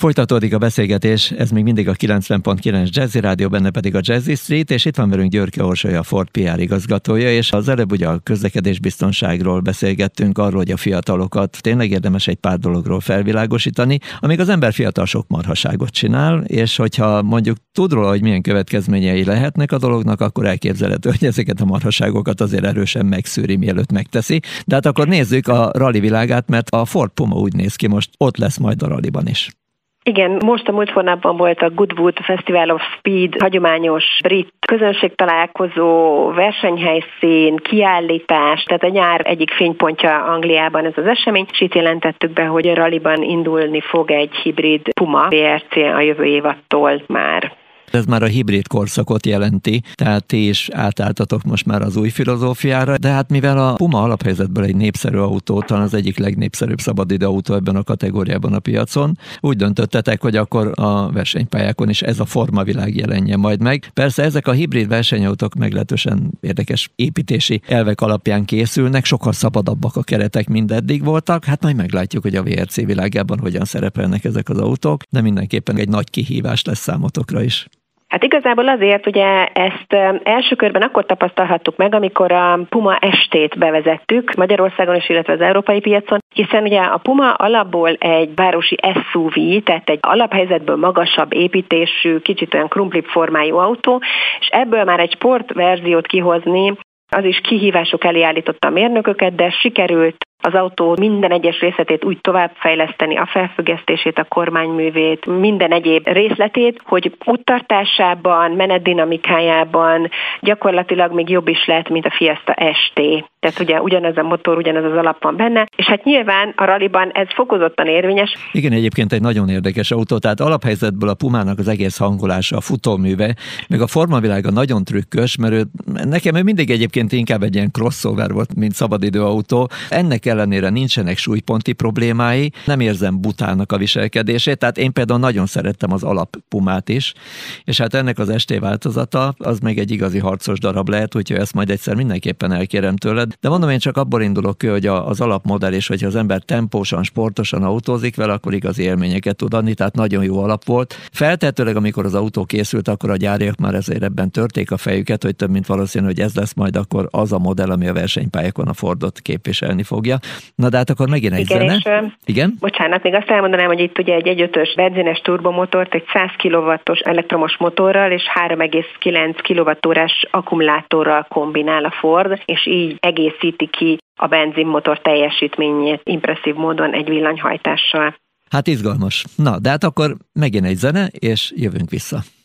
Folytatódik a beszélgetés, ez még mindig a 90.9 Jazzy Rádió, benne pedig a Jazzy Street, és itt van velünk Györke Orsolya, a Ford PR igazgatója, és az előbb ugye a közlekedésbiztonságról beszélgettünk, arról, hogy a fiatalokat tényleg érdemes egy pár dologról felvilágosítani, amíg az ember fiatal sok marhaságot csinál, és hogyha mondjuk tud róla, hogy milyen következményei lehetnek a dolognak, akkor elképzelhető, hogy ezeket a marhaságokat azért erősen megszűri, mielőtt megteszi. De hát akkor nézzük a rali világát, mert a Ford Puma úgy néz ki most, ott lesz majd a raliban is. Igen, most a múlt hónapban volt a Goodwood Festival of Speed hagyományos brit közönségtalálkozó, versenyhelyszín, kiállítás, tehát a nyár egyik fénypontja Angliában ez az esemény, és itt jelentettük be, hogy a raliban indulni fog egy hibrid Puma BRC a jövő évattól már. Ez már a hibrid korszakot jelenti, tehát ti is átálltatok most már az új filozófiára, de hát mivel a Puma alaphelyzetből egy népszerű autó, talán az egyik legnépszerűbb szabadidőautó ebben a kategóriában a piacon, úgy döntöttetek, hogy akkor a versenypályákon is ez a formavilág jelenjen majd meg. Persze ezek a hibrid versenyautók meglehetősen érdekes építési elvek alapján készülnek, sokkal szabadabbak a keretek, mint eddig voltak, hát majd meglátjuk, hogy a VRC világában hogyan szerepelnek ezek az autók, de mindenképpen egy nagy kihívás lesz számotokra is. Hát igazából azért ugye ezt első körben akkor tapasztalhattuk meg, amikor a Puma ST-t bevezettük Magyarországon is, illetve az európai piacon, hiszen ugye a Puma alapból egy városi SUV, tehát egy alaphelyzetből magasabb építésű, kicsit olyan krumplibb formájú autó, és ebből már egy sportverziót kihozni, az is kihívások elé állította a mérnököket, de sikerült az autó minden egyes részletét úgy továbbfejleszteni, a felfüggesztését, a kormányművét, minden egyéb részletét, hogy úttartásában, menetdinamikájában gyakorlatilag még jobb is lett, mint a Fiesta ST. Tehát ugye ugyanaz a motor, ugyanaz az alap van benne, és hát nyilván a raliban ez fokozottan érvényes. Igen, egyébként egy nagyon érdekes autó, tehát alaphelyzetből a Pumának az egész hangolása, a futóműve, meg a formavilága nagyon trükkös, mert nekem mindig egyébként inkább egy ilyen crossover volt, mint szabadidőautó. Ennek ellenére nincsenek súlyponti problémái, nem érzem butának a viselkedését, tehát én például nagyon szerettem az alap Pumát is, és hát ennek az ST változata, az meg egy igazi harcos darab lehet, úgyhogy ezt majd egyszer mindenképpen elkérem tőled. De mondom, én csak abból indulok ki, hogy az alapmodell is, hogyha az ember tempósan, sportosan autózik vele, akkor igazi élményeket tud adni, tehát nagyon jó alap volt. Feltehetőleg, amikor az autó készült, akkor a gyáriak már ezért ebben törték a fejüket, hogy több mint valószínű, hogy ez lesz majd akkor az a modell, ami a versenypályákon a Fordot képviselni fogja. Na de hát akkor megint egy zene. Igen? Bocsánat, még azt elmondanám, hogy itt ugye egy 1.5-ös benzines turbomotort egy 100 kW-os elektromos motorral és 3,9 kWh-s akkumulátorral kombinál a Ford, és így egészíti ki a benzinmotor teljesítményét impresszív módon egy villanyhajtással. Hát izgalmas. Na, de hát akkor megint egy zene, és jövünk vissza.